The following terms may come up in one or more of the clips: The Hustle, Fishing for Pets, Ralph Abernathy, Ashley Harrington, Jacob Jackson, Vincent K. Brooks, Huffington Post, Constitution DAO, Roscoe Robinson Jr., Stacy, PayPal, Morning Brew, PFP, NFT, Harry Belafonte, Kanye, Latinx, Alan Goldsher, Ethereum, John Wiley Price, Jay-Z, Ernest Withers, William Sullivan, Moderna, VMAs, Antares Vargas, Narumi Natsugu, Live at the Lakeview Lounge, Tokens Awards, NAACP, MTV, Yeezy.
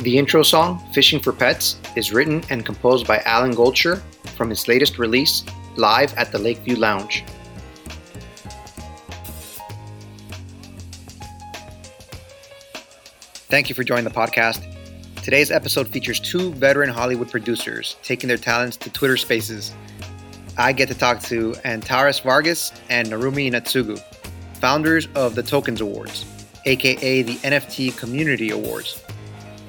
The intro song, Fishing for Pets, is written and composed by Alan Goldsher from his latest release, Live at the Lakeview Lounge. Thank you for joining the podcast. Today's episode features two veteran Hollywood producers taking their talents to Twitter Spaces. I get to talk to Antares Vargas and Narumi Natsugu, founders of the Tokens Awards, aka the NFT Community Awards.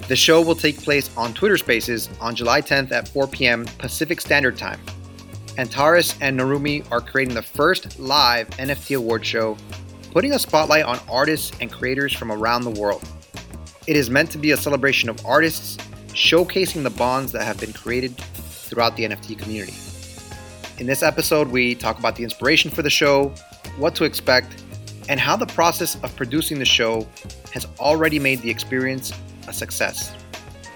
The show will take place on Twitter Spaces on July 10th at 4 p.m. Pacific Standard Time. Antares and Narumi are creating the first live NFT award show, putting a spotlight on artists and creators from around the world. It is meant to be a celebration of artists, showcasing the bonds that have been created throughout the NFT community. In this episode, we talk about the inspiration for the show, what to expect, and how the process of producing the show has already made the experience a success.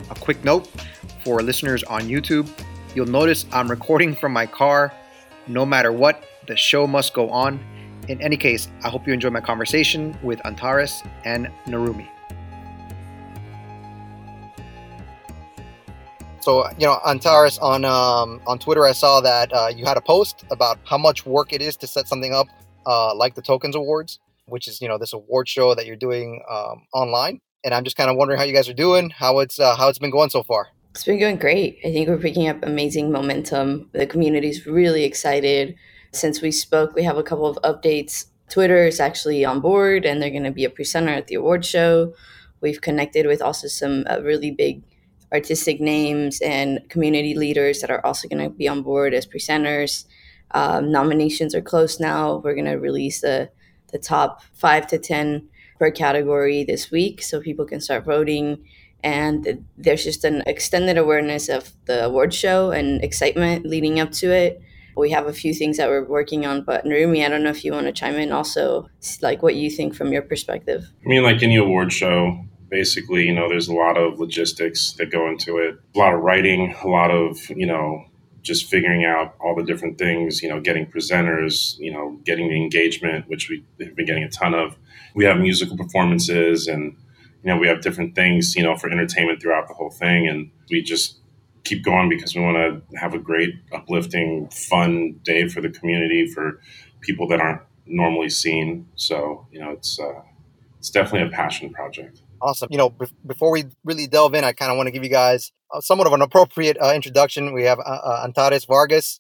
A quick note for listeners on YouTube, you'll notice I'm recording from my car. No matter what, the show must go on. In any case, I hope you enjoy my conversation with Antares and Narumi. So, Antares, on Twitter, I saw that you had a post about how much work it is to set something up like the Tokens Awards, which is, this award show that you're doing online. And I'm just kind of wondering how you guys are doing, how it's been going so far. It's been going great. I think we're picking up amazing momentum. The community's really excited. Since we spoke, we have a couple of updates. Twitter is actually on board, and they're going to be a presenter at the award show. We've connected with also some really big artistic names and community leaders that are also going to be on board as presenters. Nominations are close now. We're going to release the top 5 to 10 per category this week, so people can start voting. And there's just an extended awareness of the award show and excitement leading up to it. We have a few things that we're working on, but Narumi, I don't know if you want to chime in also, like what you think from your perspective. I mean, like any award show, basically, there's a lot of logistics that go into it, a lot of writing, a lot of, just figuring out all the different things, getting presenters, getting the engagement, which we have been getting a ton of. We have musical performances and, we have different things, for entertainment throughout the whole thing. And we just keep going because we want to have a great, uplifting, fun day for the community, for people that aren't normally seen. So, it's definitely a passion project. Awesome. Before we really delve in, I kind of want to give you guys somewhat of an appropriate introduction. We have Antares Vargas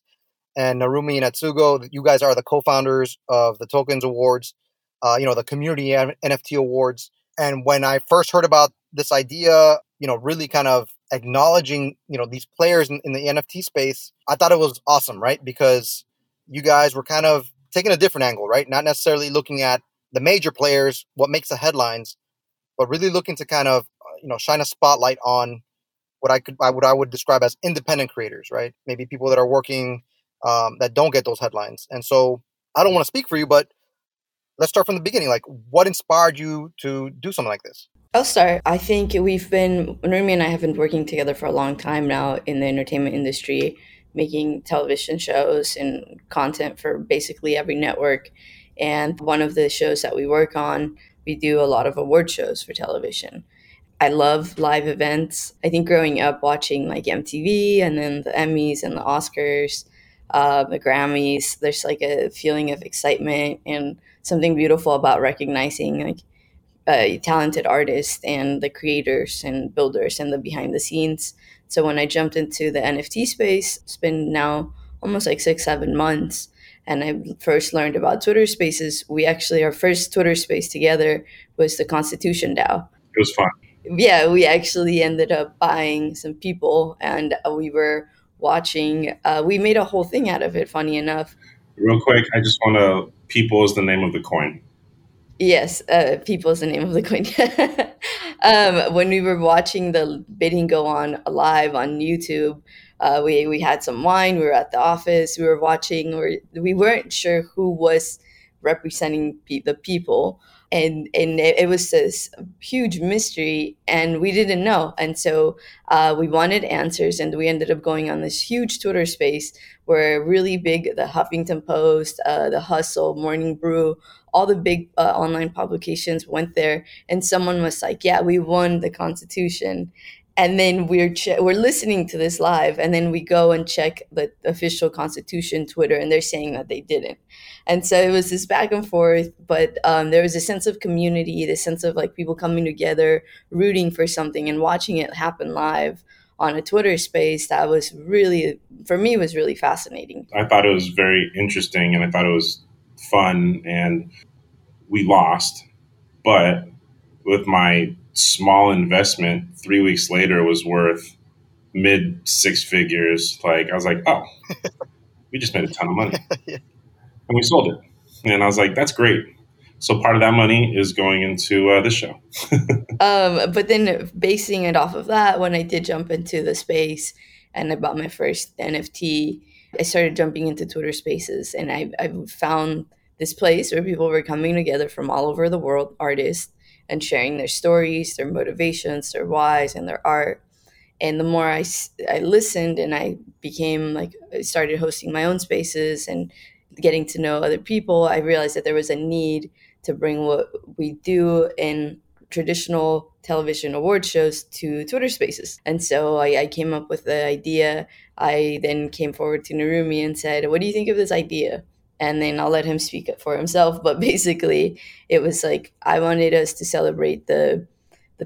and Narumi Natsugu. You guys are the co-founders of the Tokens Awards, the Community NFT Awards. And when I first heard about this idea, really kind of acknowledging, these players in the NFT space, I thought it was awesome, right? Because you guys were kind of taking a different angle, right? Not necessarily looking at the major players, what makes the headlines, but really looking to kind of, shine a spotlight on what I would describe as independent creators, right? Maybe people that are working that don't get those headlines. And so I don't want to speak for you, but let's start from the beginning. Like, what inspired you to do something like this? I'll start. I think Narumi and I have been working together for a long time now in the entertainment industry, making television shows and content for basically every network. And one of the shows that we work on, we do a lot of award shows for television. I love live events. I think growing up watching like MTV and then the Emmys and the Oscars, the Grammys, there's like a feeling of excitement and something beautiful about recognizing like talented artists and the creators and builders and the behind the scenes. So when I jumped into the NFT space, it's been now almost like 6-7 months. And I first learned about Twitter Spaces. Our first Twitter Space together was the Constitution DAO. It was fun. Yeah, we actually ended up buying some people and we were watching. We made a whole thing out of it, funny enough. Real quick, I just want to, people is the name of the coin. Yes, people is the name of the coin. When we were watching the bidding go on live on YouTube, we had some wine. We were at the office. We were watching. We weren't sure who was representing the people, and it was this huge mystery, and we didn't know. And so we wanted answers, and we ended up going on this huge Twitter space where really big, the Huffington Post, The Hustle, Morning Brew, all the big online publications went there, and someone was like, yeah, we won the Constitution. And then we're listening to this live, and then we go and check the official Constitution Twitter, and they're saying that they didn't. And so it was this back and forth, but there was a sense of community, the sense of like people coming together, rooting for something, and watching it happen live on a Twitter space. That was really, for me, was really fascinating. I thought it was very interesting, and I thought it was fun, and we lost, but with my small investment 3 weeks later was worth mid six figures. Like, I was like, oh, we just made a ton of money. Yeah. And we sold it, and I was like, that's great. So part of that money is going into this show. But then basing it off of that, when I did jump into the space and I bought my first NFT, I started jumping into Twitter spaces, and I found this place where people were coming together from all over the world, artists, and sharing their stories, their motivations, their whys, and their art. And the more I listened, and I started hosting my own spaces and getting to know other people, I realized that there was a need to bring what we do in traditional television award shows to Twitter spaces. And so I came up with the idea. I then came forward to Narumi and said, what do you think of this idea? And then I'll let him speak up for himself. But basically, it was like, I wanted us to celebrate the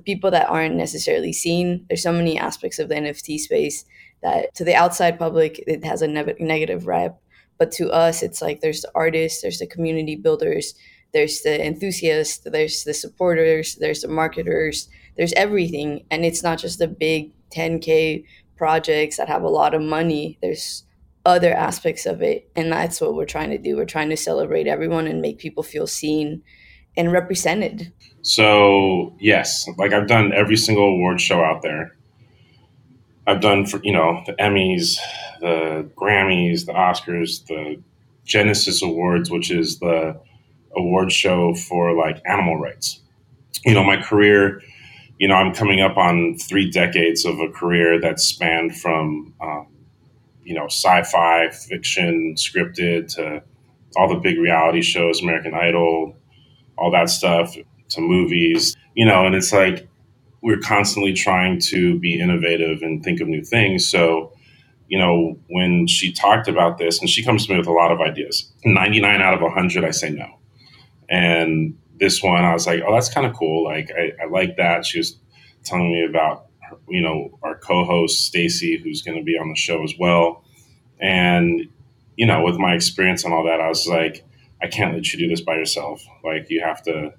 people that aren't necessarily seen. There's so many aspects of the NFT space that to the outside public, it has a negative rep. But to us, it's like, there's the artists, there's the community builders, there's the enthusiasts, there's the supporters, there's the marketers, there's everything. And it's not just the big 10K projects that have a lot of money. There's other aspects of it. And that's what we're trying to do. We're trying to celebrate everyone and make people feel seen and represented. So yes, like I've done every single award show out there. I've done, the Emmys, the Grammys, the Oscars, the Genesis Awards, which is the award show for like animal rights. My career, I'm coming up on 3 decades of a career that spanned from, sci-fi, fiction, scripted, to all the big reality shows, American Idol, all that stuff, to movies, and it's like we're constantly trying to be innovative and think of new things. So, when she talked about this, and she comes to me with a lot of ideas, 99 out of 100, I say no. And this one, I was like, oh, that's kind of cool. Like, I like that. She was telling me about our co-host Stacy, who's going to be on the show as well. And, with my experience and all that, I was like, I can't let you do this by yourself. Like, we have to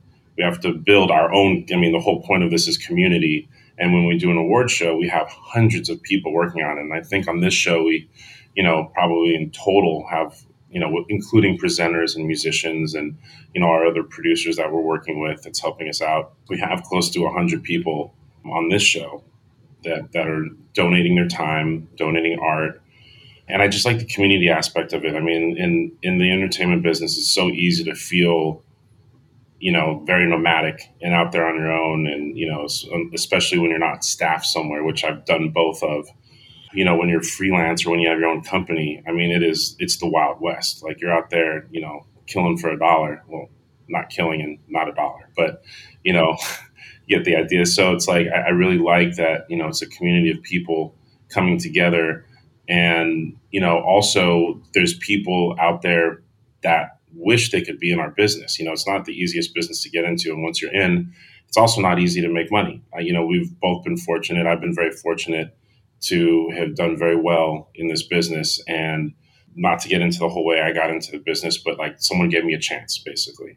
build our own. I mean, the whole point of this is community. And when we do an award show, we have hundreds of people working on it. And I think on this show, we, probably in total have, including presenters and musicians and, our other producers that we're working with that's helping us out. We have close to 100 people on this show that are donating their time, donating art. And I just like the community aspect of it. I mean, in the entertainment business, it's so easy to feel, very nomadic and out there on your own. And, especially when you're not staffed somewhere, which I've done both of, when you're freelance or when you have your own company, I mean, it's the Wild West. Like, you're out there, killing for $1. Well, not killing and not $1, but, get the idea. So it's like, I really like that, it's a community of people coming together. And, also there's people out there that wish they could be in our business. It's not the easiest business to get into. And once you're in, it's also not easy to make money. We've both been fortunate. I've been very fortunate to have done very well in this business, and not to get into the whole way I got into the business, but like someone gave me a chance basically.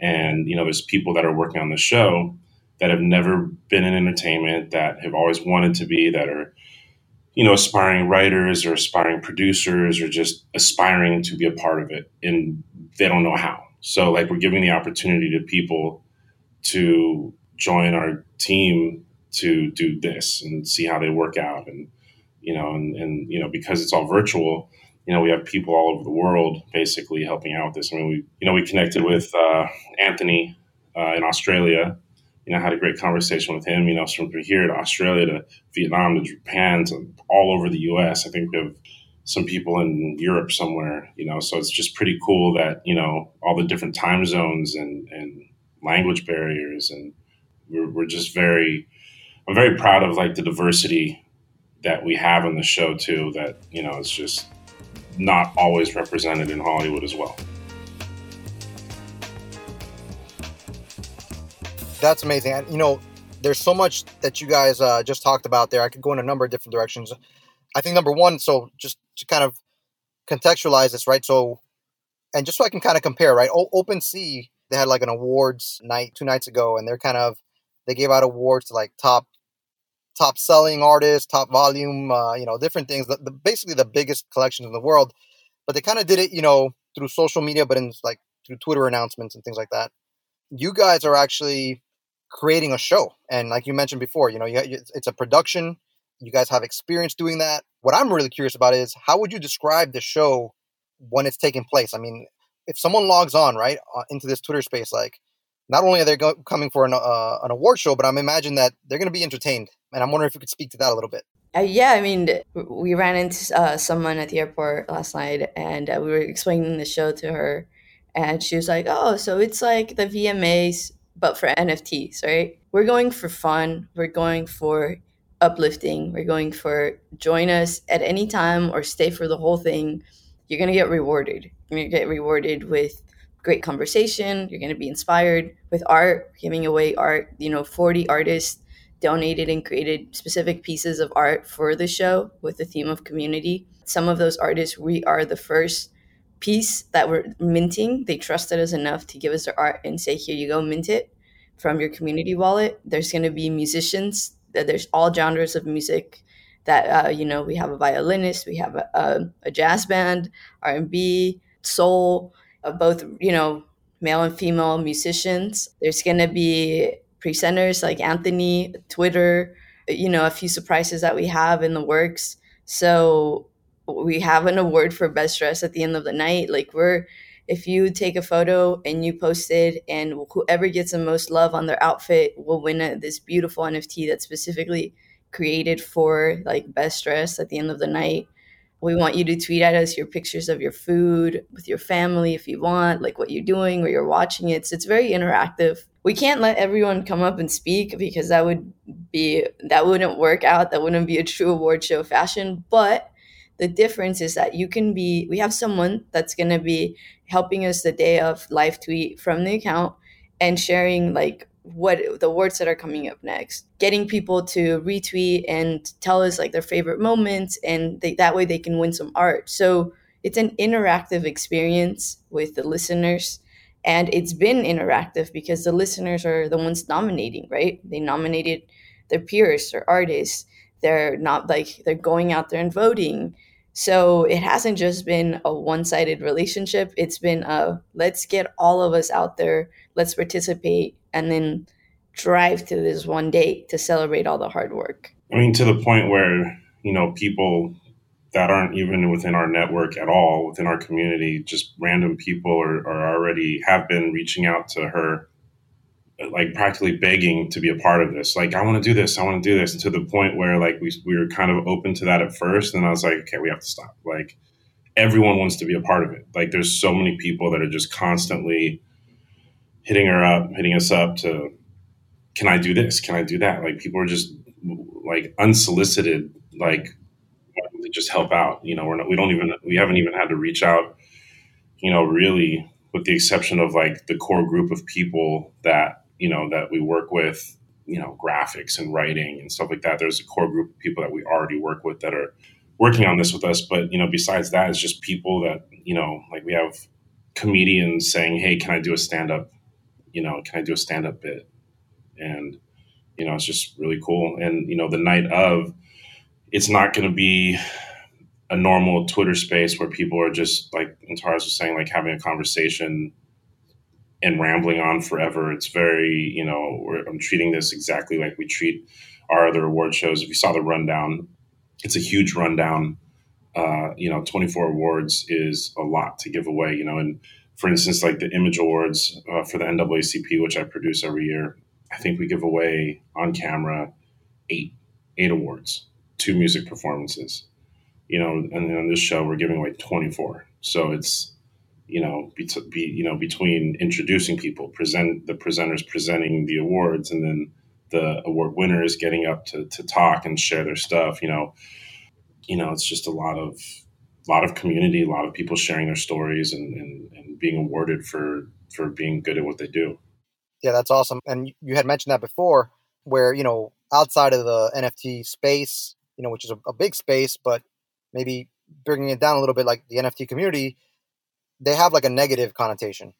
And, there's people that are working on the show that have never been in entertainment, that have always wanted to be, that are, aspiring writers or aspiring producers or just aspiring to be a part of it. And they don't know how. So like we're giving the opportunity to people to join our team to do this and see how they work out. And, you know, and you know, because it's all virtual, you know, we have people all over the world basically helping out with this. I mean, we, you know, we connected with Anthony in Australia. You know, I had a great conversation with him, you know, from here to Australia to Vietnam to Japan to all over the U.S. I think we have some people in Europe somewhere, you know, so it's just pretty cool that, you know, all the different time zones and language barriers. And we're just I'm very proud of like the diversity that we have on the show, too, that, you know, it's just not always represented in Hollywood as well. That's amazing. And, you know, there's so much that you guys just talked about there. I could go in a number of different directions. I think number one, so just to kind of contextualize this, right? So, and just so I can kind of compare, right? OpenSea, they had like an awards night 2 nights ago, and they gave out awards to like top selling artists, top volume, you know, different things, basically the biggest collections in the world. But they kind of did it, you know, through social media, but in like through Twitter announcements and things like that. You guys are actually creating a show. And like you mentioned before, you know, it's a production. You guys have experience doing that. What I'm really curious about is how would you describe the show when it's taking place? I mean, if someone logs on, right, into this Twitter space, like not only are they coming for an award show, but I'm imagining that they're going to be entertained. And I'm wondering if you could speak to that a little bit. Yeah, I mean, we ran into someone at the airport last night and we were explaining the show to her. And she was like, oh, so it's like the VMAs, but for NFTs, right? We're going for fun. We're going for uplifting. We're going for join us at any time or stay for the whole thing. You're going to get rewarded. You're going to get rewarded with great conversation. You're going to be inspired with art, giving away art. You know, 40 artists donated and created specific pieces of art for the show with the theme of community. Some of those artists, we are the first piece that we're minting. They trusted us enough to give us their art and say, here you go, mint it from your community wallet. There's going to be musicians. There's all genres of music that, you know, we have a violinist, we have a jazz band, R&B, soul, both, you know, male and female musicians. There's going to be presenters like Anthony, Twitter, you know, a few surprises that we have in the works. So we have an award for best dress at the end of the night. Like if you take a photo and you post it and whoever gets the most love on their outfit will win this beautiful NFT that's specifically created for like best dress at the end of the night. We want you to tweet at us your pictures of your food with your family if you want, like what you're doing, where you're watching it. So it's very interactive. We can't let everyone come up and speak because that wouldn't work out. That wouldn't be a true award show fashion, but the difference is that we have someone that's going to be helping us the day of live tweet from the account and sharing like what the awards that are coming up next, getting people to retweet and tell us like their favorite moments. And that way they can win some art. So it's an interactive experience with the listeners. And it's been interactive because the listeners are the ones nominating, right? They nominated their peers or artists. They're going out there and voting. So it hasn't just been a one-sided relationship. It's been let's get all of us out there. Let's participate and then drive to this one day to celebrate all the hard work. I mean, to the point where, you know, people that aren't even within our network at all, within our community, just random people are already have been reaching out to her, like practically begging to be a part of this. Like, I want to do this. And to the point where like we were kind of open to that at first. And I was like, okay, we have to stop. Like everyone wants to be a part of it. Like there's so many people that are just constantly hitting us up to, can I do this? Can I do that? Like people are just like unsolicited, like to just help out. You know, we haven't even had to reach out, you know, really, with the exception of like the core group of people that, you know, that we work with, you know, graphics and writing and stuff like that. There's a core group of people that we already work with that are working on this with us. But, you know, besides that, it's just people that, you know, like we have comedians saying, hey, can I do a stand-up? You know, can I do a stand-up bit? And, you know, it's just really cool. And, you know, the night of, it's not going to be a normal Twitter space where people are just like, Antares was saying, like having a conversation and rambling on forever. It's very, you know, I'm treating this exactly like we treat our other award shows. If you saw the rundown, it's a huge rundown. 24 awards is a lot to give away, you know. And for instance, like the Image Awards for the NAACP, which I produce every year, I think we give away on camera eight awards, 2 music performances, you know. And then on this show, we're giving away 24. So it's, you know, between introducing people, the presenters presenting the awards, and then the award winners getting up to talk and share their stuff, you know, it's just a lot of community, a lot of people sharing their stories and being awarded for being good at what they do. Yeah, that's awesome. And you had mentioned that before where, you know, outside of the NFT space, you know, which is a big space, but maybe bringing it down a little bit, like the NFT community, they have like a negative connotation,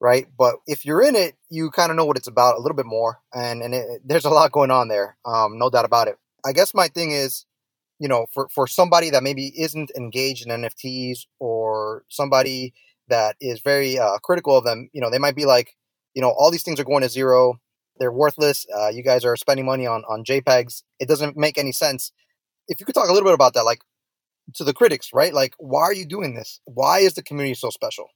right? But if you're in it, you kind of know what it's about a little bit more. And there's a lot going on there. No doubt about it. I guess my thing is, you know, for somebody that maybe isn't engaged in NFTs or somebody that is very critical of them, you know, they might be like, you know, all these things are going to zero. They're worthless. You guys are spending money on JPEGs. It doesn't make any sense. If you could talk a little bit about that, like to the critics, right? Like, why are you doing this? Why is the community so special?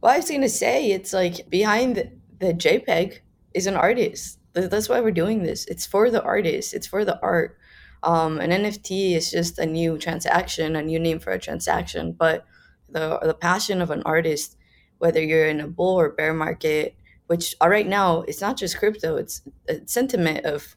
Well, I was going to say, it's like behind the JPEG is an artist. That's why we're doing this. It's for the artist. It's for the art. An NFT is just a new transaction, a new name for a transaction. But the passion of an artist, whether you're in a bull or bear market, which right now, it's not just crypto, it's a sentiment of,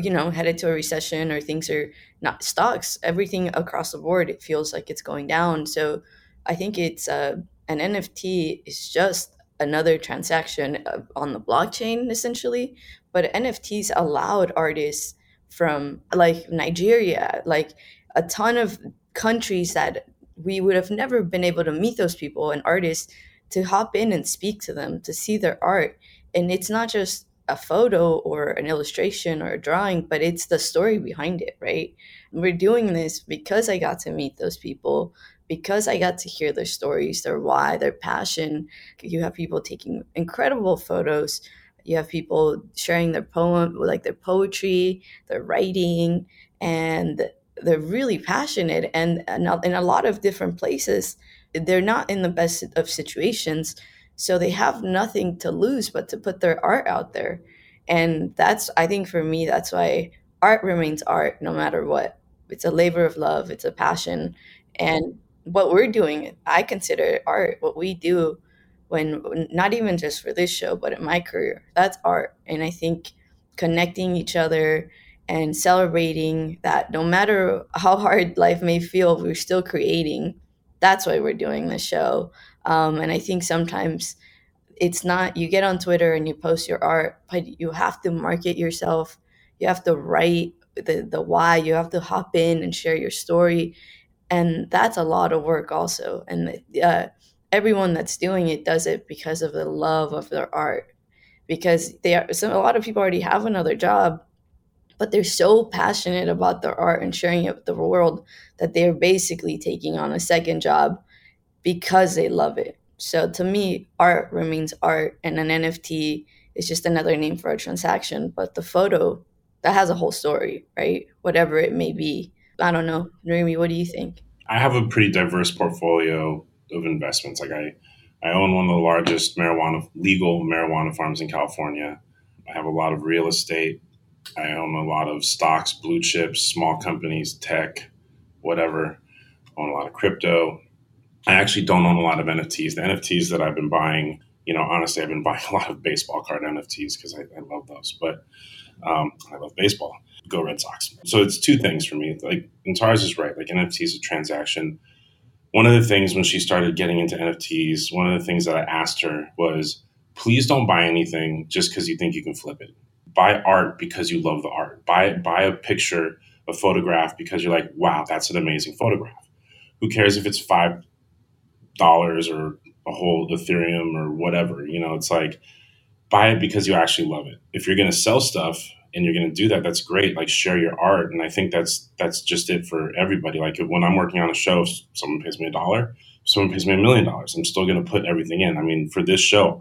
you know, headed to a recession or things are not stocks, everything across the board, it feels like it's going down. So I think it's an NFT is just another transaction on the blockchain, essentially. But NFTs allowed artists from like Nigeria, like a ton of countries that we would have never been able to meet those people and artists to hop in and speak to them, to see their art. And it's not just a photo or an illustration or a drawing, but it's the story behind it, right? And we're doing this because I got to meet those people, because I got to hear their stories, their why, their passion. You have people taking incredible photos. You have people sharing their poem, like their poetry, their writing, and they're really passionate. And in a lot of different places, they're not in the best of situations. So they have nothing to lose but to put their art out there. And that's, I think for me, that's why art remains art no matter what. It's a labor of love. It's a passion. And what we're doing, I consider art. What we do, when not even just for this show, but in my career, that's art. And I think connecting each other and celebrating that no matter how hard life may feel, we're still creating. That's why we're doing this show. And I think sometimes it's not, you get on Twitter and you post your art, but you have to market yourself. You have to write the why. You have to hop in and share your story. And that's a lot of work also. And everyone that's doing it does it because of the love of their art, because a lot of people already have another job, but they're so passionate about their art and sharing it with the world that they're basically taking on a second job because they love it. So to me, art remains art, and an NFT is just another name for a transaction. But the photo, that has a whole story, right? Whatever it may be. I don't know. Narumi, what do you think? I have a pretty diverse portfolio of investments. Like I own one of the largest legal marijuana farms in California. I have a lot of real estate. I own a lot of stocks, blue chips, small companies, tech, whatever. I own a lot of crypto. I actually don't own a lot of NFTs. The NFTs that I've been buying, you know, honestly, I've been buying a lot of baseball card NFTs because I love those. But I love baseball. Go Red Sox. So it's two things for me. Like Antares is right. Like NFTs is a transaction. One of the things when she started getting into NFTs, one of the things that I asked her was, please don't buy anything just because you think you can flip it. Buy art because you love the art. Buy a picture, a photograph, because you're like, wow, that's an amazing photograph. Who cares if it's $5 or a whole Ethereum or whatever? You know, it's like, buy it because you actually love it. If you're going to sell stuff, and you're going to do that, that's great. Like, share your art. And I think that's just it for everybody. Like, when I'm working on a show, if someone pays me $1, if someone pays me $1 million, I'm still going to put everything in. I mean, for this show,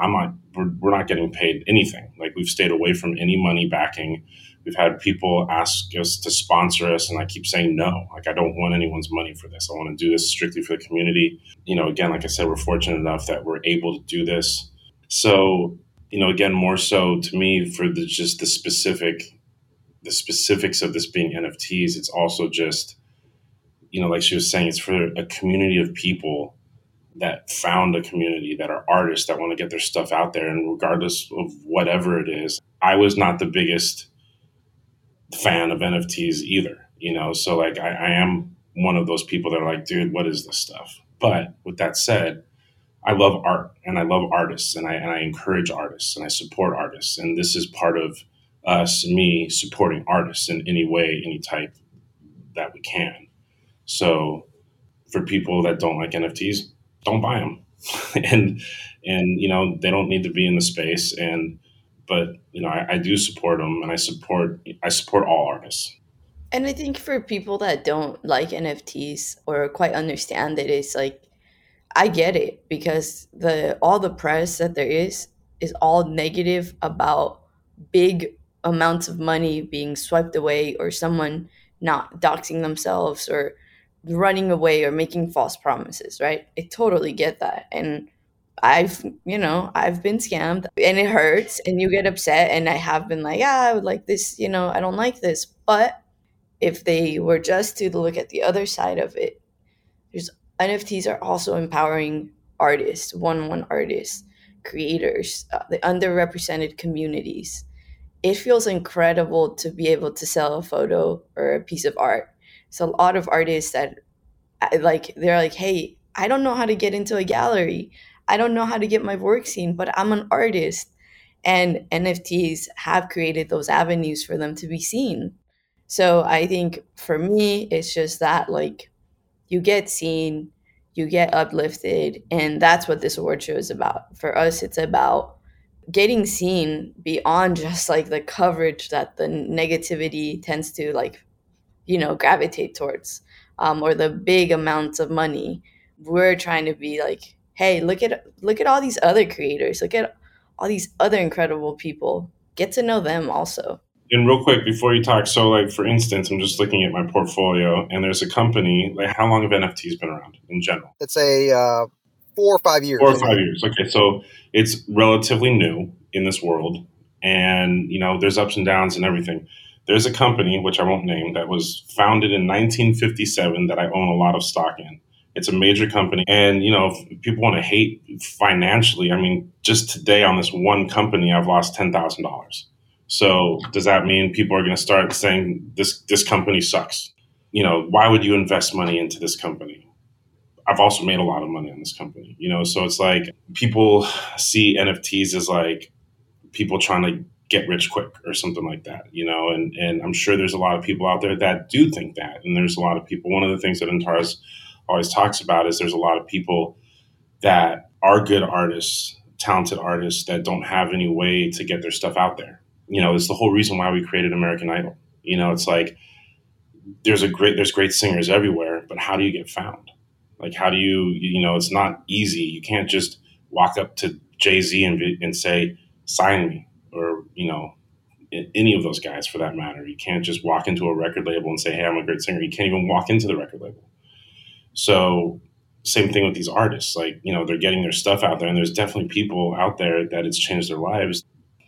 we're not getting paid anything. Like, we've stayed away from any money backing. We've had people ask us to sponsor us, and I keep saying no. Like, I don't want anyone's money for this. I want to do this strictly for the community. You know, again, like I said, we're fortunate enough that we're able to do this. So, you know, again, more so to me for the specifics of this being NFTs, it's also just, you know, like she was saying, it's for a community of people that found a community, that are artists, that want to get their stuff out there. And regardless of whatever it is, I was not the biggest fan of NFTs either, you know? So like, I am one of those people that are like, dude, what is this stuff? But with that said, I love art and I love artists, and I encourage artists and I support artists. And this is part of us, me supporting artists in any way, any type that we can. So for people that don't like NFTs, don't buy them. and, you know, they don't need to be in the space. But, you know, I do support them, and I support all artists. And I think for people that don't like NFTs or quite understand it, it's like, I get it, because all the press that there is all negative about big amounts of money being swiped away, or someone not doxing themselves or running away or making false promises, right? I totally get that. And I've been scammed, and it hurts, and you get upset. And I have been like, I would like this, you know, I don't like this. But if they were just to look at the other side of it, NFTs are also empowering artists, one-on-one artists, creators, the underrepresented communities. It feels incredible to be able to sell a photo or a piece of art. So a lot of artists that they're like, hey, I don't know how to get into a gallery. I don't know how to get my work seen, but I'm an artist. And NFTs have created those avenues for them to be seen. So I think for me, it's just that, like, you get seen, you get uplifted, and that's what this award show is about. For us, it's about getting seen beyond just like the coverage that the negativity tends to, like, you know, gravitate towards, or the big amounts of money. We're trying to be like, hey, look at all these other creators, look at all these other incredible people. Get to know them also. And real quick before you talk, so like, for instance, I'm just looking at my portfolio, and there's a company. Like, how long have NFTs been around in general? It's a 4 or 5 years. 4 or 5 years. Okay, so it's relatively new in this world, and you know, there's ups and downs and everything. There's a company which I won't name that was founded in 1957 that I own a lot of stock in. It's a major company, and you know, if people want to hate financially, I mean, just today on this one company, I've lost $10,000. So does that mean people are going to start saying this company sucks? You know, why would you invest money into this company? I've also made a lot of money on this company, you know, so it's like, people see NFTs as like people trying to get rich quick or something like that, you know, and I'm sure there's a lot of people out there that do think that. And there's a lot of people, one of the things that Antares always talks about is there's a lot of people that are good artists, talented artists that don't have any way to get their stuff out there. You know, it's the whole reason why we created American Idol. You know, it's like, there's great singers everywhere, but how do you get found? Like, how do you know, it's not easy. You can't just walk up to Jay-Z and say, sign me, or, you know, any of those guys for that matter. You can't just walk into a record label and say, hey, I'm a great singer. You can't even walk into the record label. So same thing with these artists. Like, you know, they're getting their stuff out there, and there's definitely people out there that it's changed their lives.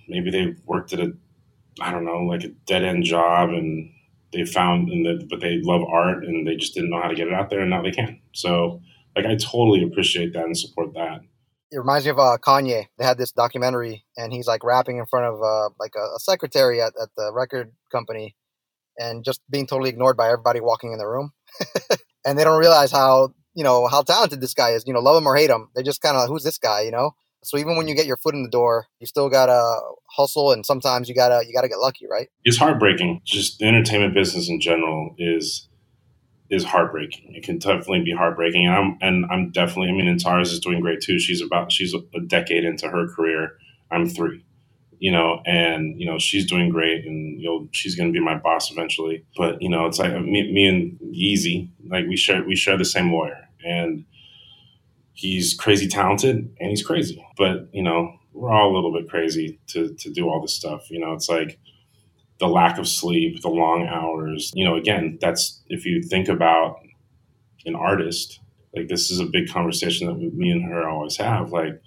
Maybe they worked at a dead-end job, and they found, but they love art, and they just didn't know how to get it out there, and now they can. So, like, I totally appreciate that and support that. It reminds me of Kanye. They had this documentary, and he's, like, rapping in front of, a secretary at the record company, and just being totally ignored by everybody walking in the room. And they don't realize how talented this guy is. You know, love him or hate him. They're just kind of, who's this guy, you know? So even when you get your foot in the door, you still gotta hustle, and sometimes you gotta get lucky, right? It's heartbreaking. Just the entertainment business in general is heartbreaking. It can definitely be heartbreaking, and I'm definitely. I mean, Antares is doing great too. She's a decade into her career. I'm 3. you know, and, you know, she's doing great and, you know, she's going to be my boss eventually. But, you know, it's like me and Yeezy, like we share the same lawyer, and he's crazy talented and he's crazy. But, you know, we're all a little bit crazy to do all this stuff. You know, it's like the lack of sleep, the long hours, you know, again, that's, if you think about an artist, like this is a big conversation that me and her always have. Like,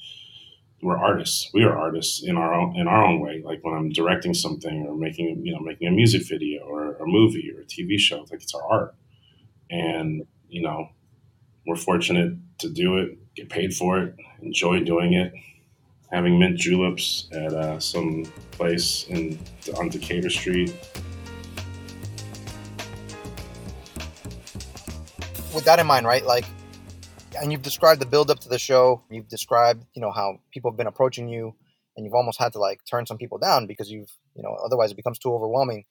we're artists. We are artists in our own way. Like when I'm directing something or making a music video or a movie or a TV show, like it's our art. And, you know, we're fortunate to do it, get paid for it, enjoy doing it. Having mint juleps at some place on Decatur Street. With that in mind, right? Like, and you've described the buildup to the show. You've described, you know, how people have been approaching you, and you've almost had to like turn some people down because you've, you know, otherwise it becomes too overwhelming.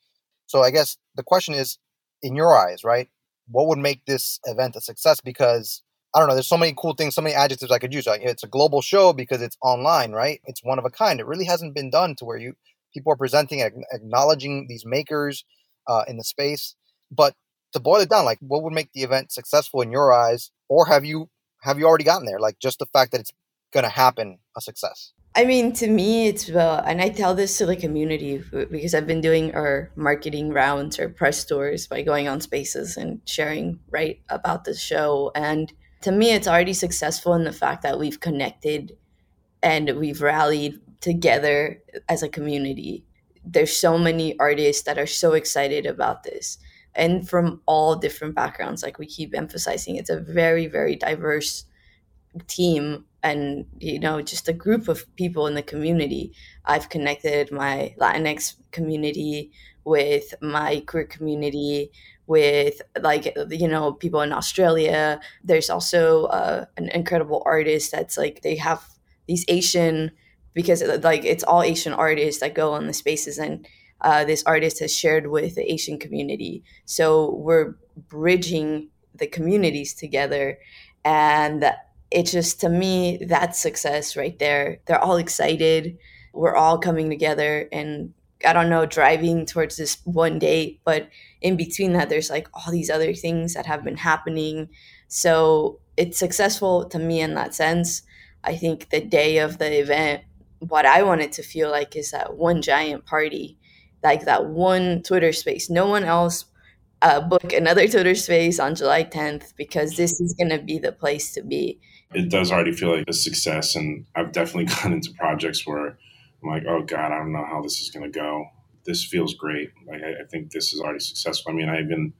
So I guess the question is, in your eyes, right? What would make this event a success? Because I don't know, there's so many cool things, so many adjectives I could use. Like, it's a global show because it's online, right? It's one of a kind. It really hasn't been done to where people are presenting and acknowledging these makers in the space. But to boil it down, like, what would make the event successful in your eyes? Or have you already gotten there? Like, just the fact that it's going to happen, a success. I mean, to me, it's, and I tell this to the community because I've been doing our marketing rounds or press tours by going on spaces and sharing, right, about the show. And to me, it's already successful in the fact that we've connected and we've rallied together as a community. There's so many artists that are so excited about this, and from all different backgrounds. Like we keep emphasizing, it's a very, very diverse team and, you know, just a group of people in the community. I've connected my Latinx community with my queer community, with, like, you know, people in Australia. There's also an incredible artist that's like, they have these Asian, because like it's all Asian artists that go on the spaces, and this artist has shared with the Asian community. So we're bridging the communities together. And it's just, to me, that's success right there. They're all excited. We're all coming together and, I don't know, driving towards this one date. But in between that, there's like all these other things that have been happening. So it's successful to me in that sense. I think the day of the event, what I want it to feel like is that one giant party. Like that one Twitter space. No one else book another Twitter space on July 10th because this is going to be the place to be. It does already feel like a success. And I've definitely gone into projects where I'm like, oh, God, I don't know how this is going to go. This feels great. Like, I think this is already successful. I mean, I even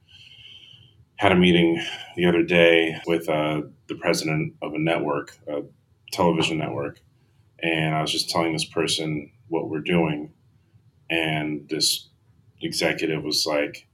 had a meeting the other day with the president of a network, a television network. And I was just telling this person what we're doing. And this executive was like,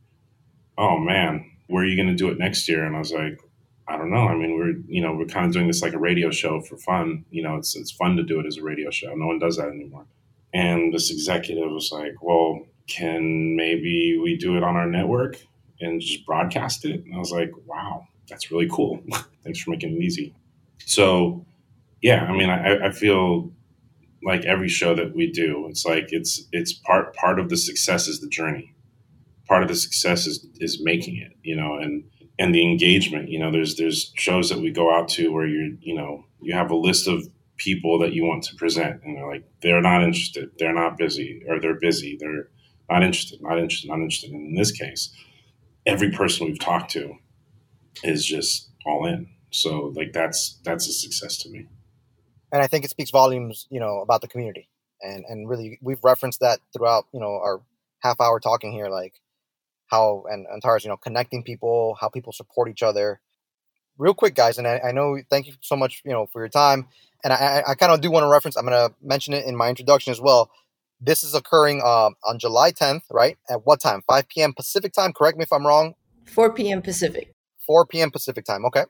oh, man, where are you going to do it next year? And I was like, I don't know. I mean, we're kind of doing this like a radio show for fun. You know, it's fun to do it as a radio show. No one does that anymore. And this executive was like, well, can maybe we do it on our network and just broadcast it? And I was like, wow, that's really cool. Thanks for making it easy. So, yeah, I mean, I feel like every show that we do, it's like it's part of the success is the journey. Part of the success is making it, you know, and the engagement. You know, there's shows that we go out to where you have a list of people that you want to present, and they're like, they're not interested, they're not busy, or they're busy, they're not interested, not interested, not interested. And in this case, every person we've talked to is just all in. So like that's a success to me. And I think it speaks volumes, you know, about the community. And really, we've referenced that throughout, you know, our half hour talking here, like how, and Antares, you know, connecting people, how people support each other. Real quick, guys, and I know, thank you so much, you know, for your time. And I kind of do want to reference, I'm going to mention it in my introduction as well. This is occurring on July 10th, right? At what time? 5 p.m. Pacific time? Correct me if I'm wrong. 4 p.m. Pacific. 4 p.m. Pacific time. Okay.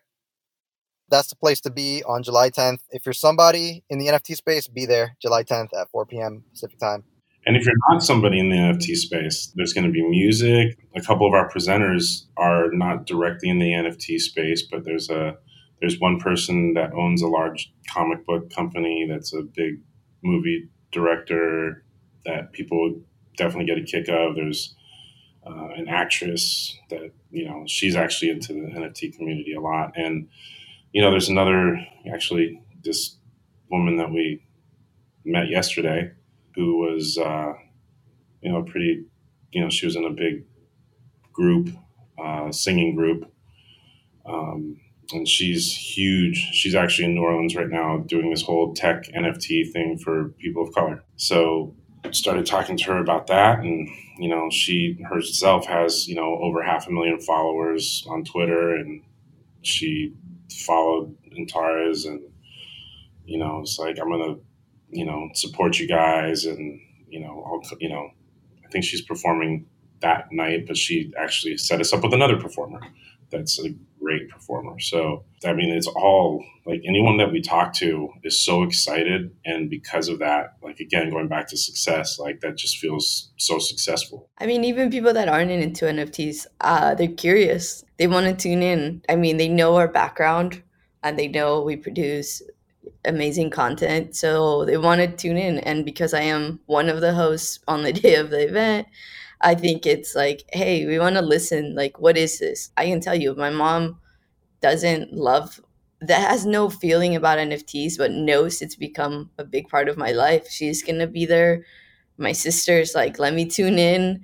That's the place to be on July 10th. If you're somebody in the NFT space, be there July 10th at 4 p.m. Pacific time. And if you're not somebody in the NFT space, there's going to be music. A couple of our presenters are not directly in the NFT space, but there's one person that owns a large comic book company that's a big movie director. that people definitely get a kick of. There's an actress that, you know, she's actually into the NFT community a lot. And, you know, there's another, actually, this woman that we met yesterday who was, you know, pretty, you know, she was in a big group, singing group. And she's huge. She's actually in New Orleans right now doing this whole tech NFT thing for people of color. So started talking to her about that. And, you know, she herself has, you know, over 500,000 followers on Twitter, and she followed Antares, and, you know, it's like, I'm going to, you know, support you guys. And, you know, I'll, you know, I think she's performing that night, but she actually set us up with another performer that's a great performer. So, I mean, it's all, like, anyone that we talk to is so excited. And because of that, like, again, going back to success, like, that just feels so successful. I mean, even people that aren't into NFTs, they're curious. They want to tune in. I mean, they know our background and they know we produce amazing content. So they want to tune in. And because I am one of the hosts on the day of the event, I think it's like, hey, we want to listen. Like, what is this? I can tell you, my mom doesn't love, that has no feeling about NFTs, but knows it's become a big part of my life. She's going to be there. My sister's like, let me tune in.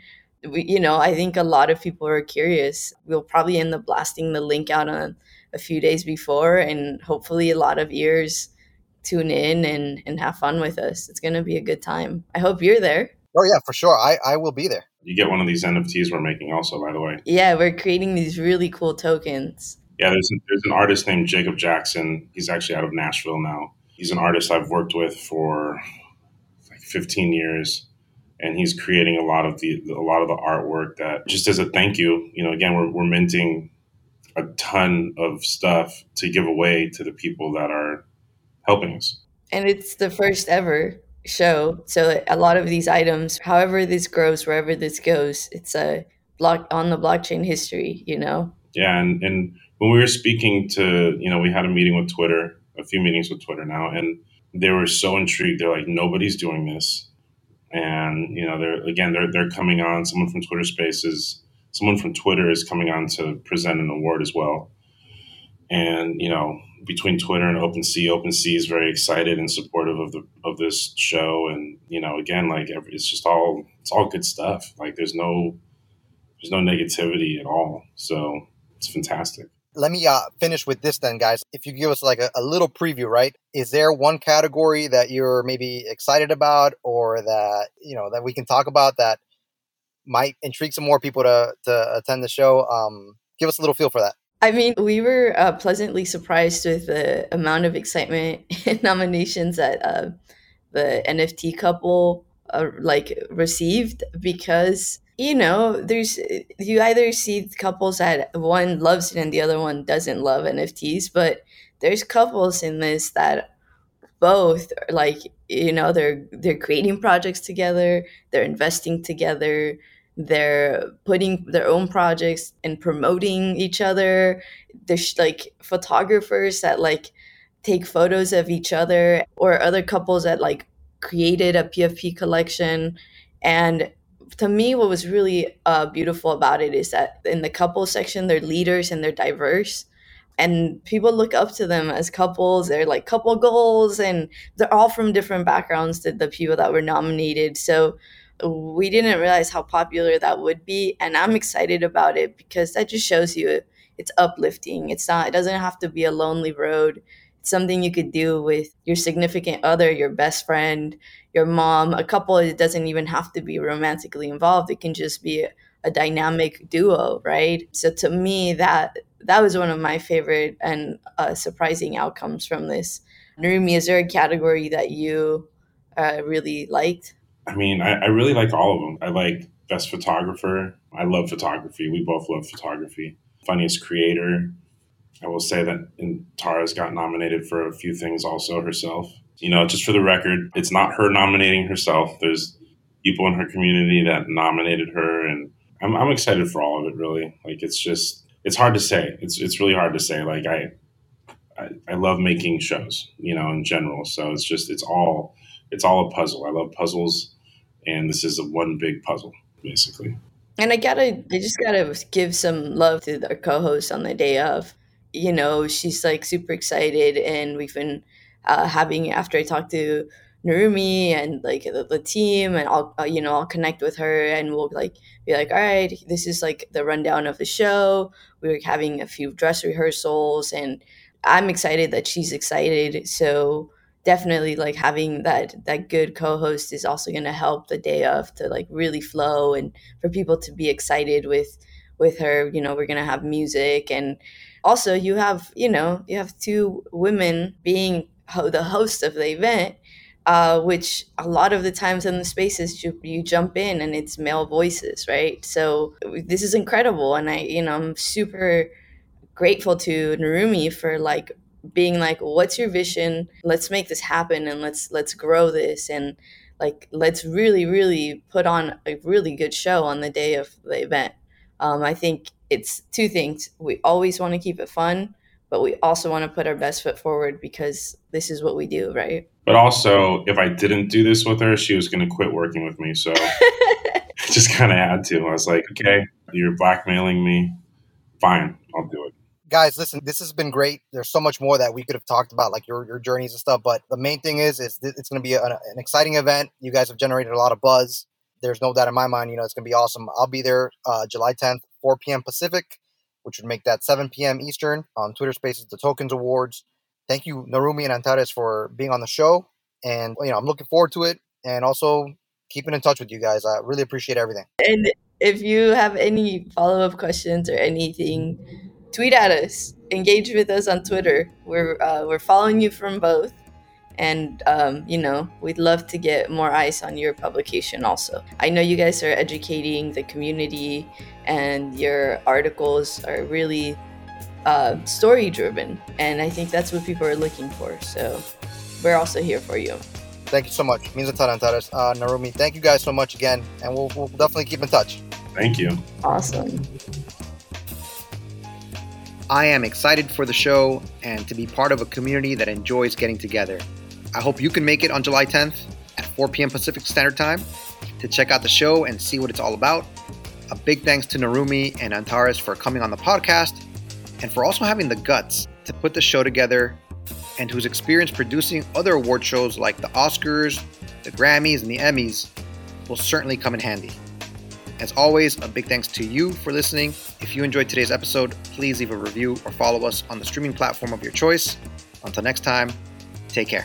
We, you know, I think a lot of people are curious. We'll probably end up blasting the link out on a few days before, and hopefully a lot of ears tune in and have fun with us. It's going to be a good time. I hope you're there. Oh, yeah, for sure. I will be there. You get one of these NFTs we're making also, by the way. Yeah, we're creating these really cool tokens. Yeah, there's an artist named Jacob Jackson. He's actually out of Nashville now. He's an artist I've worked with for like 15 years. And he's creating a lot of the artwork that just as a thank you. You know, again, we're minting a ton of stuff to give away to the people that are helping us. And it's the first ever show. So a lot of these items, however this grows, wherever this goes, it's a block on the blockchain history, you know? Yeah. And when we were speaking to, you know, we had a few meetings with Twitter now, and they were so intrigued. They're like, nobody's doing this. And, you know, they're coming on. Someone from Twitter is coming on to present an award as well. And, you know, between Twitter and OpenSea is very excited and supportive of this show. And, you know, again, like, it's just all good stuff. Like, there's no negativity at all. So it's fantastic. Let me finish with this then, guys. If you give us like a little preview, right? Is there one category that you're maybe excited about, or that, you know, that we can talk about that might intrigue some more people to attend the show? Give us a little feel for that. I mean, we were pleasantly surprised with the amount of excitement and nominations that the NFT couple received, because, you know, you either see couples that one loves it and the other one doesn't love NFTs, but there's couples in this that both are like, you know, they're creating projects together, they're investing together, they're putting their own projects and promoting each other. There's like photographers that like take photos of each other, or other couples that like created a PFP collection. And to me, what was really beautiful about it is that in the couple section, they're leaders and they're diverse. And people look up to them as couples. They're like couple goals, and they're all from different backgrounds to the people that were nominated. So we didn't realize how popular that would be. And I'm excited about it because that just shows you it's uplifting. It doesn't have to be a lonely road. It's something you could do with your significant other, your best friend, your mom, a couple. It doesn't even have to be romantically involved. It can just be a dynamic duo, right? So to me, that was one of my favorite and surprising outcomes from this. Narumi, is there a category that you really liked? I mean, I really like all of them. I like Best Photographer. I love photography. We both love photography. Funniest Creator. I will say that Tara's got nominated for a few things also herself. You know, just for the record, it's not her nominating herself. There's people in her community that nominated her, and I'm excited for all of it, really. Like, it's just, it's hard to say. It's really hard to say. Like, I love making shows, you know, in general. So it's all a puzzle. I love puzzles. And this is a one big puzzle, basically. And I just gotta give some love to our co-host on the day of. You know, she's like super excited, and we've been having, after I talked to Narumi and like the team, and I'll connect with her, and we'll like be like, all right, this is like the rundown of the show. We were having a few dress rehearsals, and I'm excited that she's excited. So definitely like having that good co-host is also going to help the day of to like really flow, and for people to be excited with her. You know, we're going to have music, and also you have two women being the host of the event. Which a lot of the times in the spaces you jump in and it's male voices, right? So this is incredible. And I'm super grateful to Narumi for like being like, what's your vision? Let's make this happen, and let's grow this, and like, let's really, really put on a really good show on the day of the event. I think it's two things. We always want to keep it fun, but we also want to put our best foot forward because this is what we do, right? But also, if I didn't do this with her, she was going to quit working with me. So I just kind of had to. I was like, okay, you're blackmailing me. Fine, I'll do it. Guys, listen, this has been great. There's so much more that we could have talked about, like your journeys and stuff. But the main thing is it's going to be an exciting event. You guys have generated a lot of buzz. There's no doubt in my mind, it's going to be awesome. I'll be there July 10th, 4 p.m. Pacific, which would make that 7 p.m. Eastern on Twitter Spaces, the Tokens Awards. Thank you, Narumi and Antares, for being on the show. And, I'm looking forward to it, and also keeping in touch with you guys. I really appreciate everything. And if you have any follow-up questions or anything, tweet at us. Engage with us on Twitter. We're following you from both. And, we'd love to get more eyes on your publication also. I know you guys are educating the community, and your articles are really story driven, and I think that's what people are looking for. So we're also here for you. Thank you so much. It means a ton, Antares. Narumi, thank you guys so much again, and we'll definitely keep in touch. Thank you. Awesome. I am excited for the show and to be part of a community that enjoys getting together. I hope you can make it on July 10th at 4 p.m. Pacific Standard Time to check out the show and see what it's all about. A big thanks to Narumi and Antares for coming on the podcast, and for also having the guts to put the show together, and whose experience producing other award shows like the Oscars, the Grammys, and the Emmys will certainly come in handy. As always, a big thanks to you for listening. If you enjoyed today's episode, please leave a review or follow us on the streaming platform of your choice. Until next time, take care.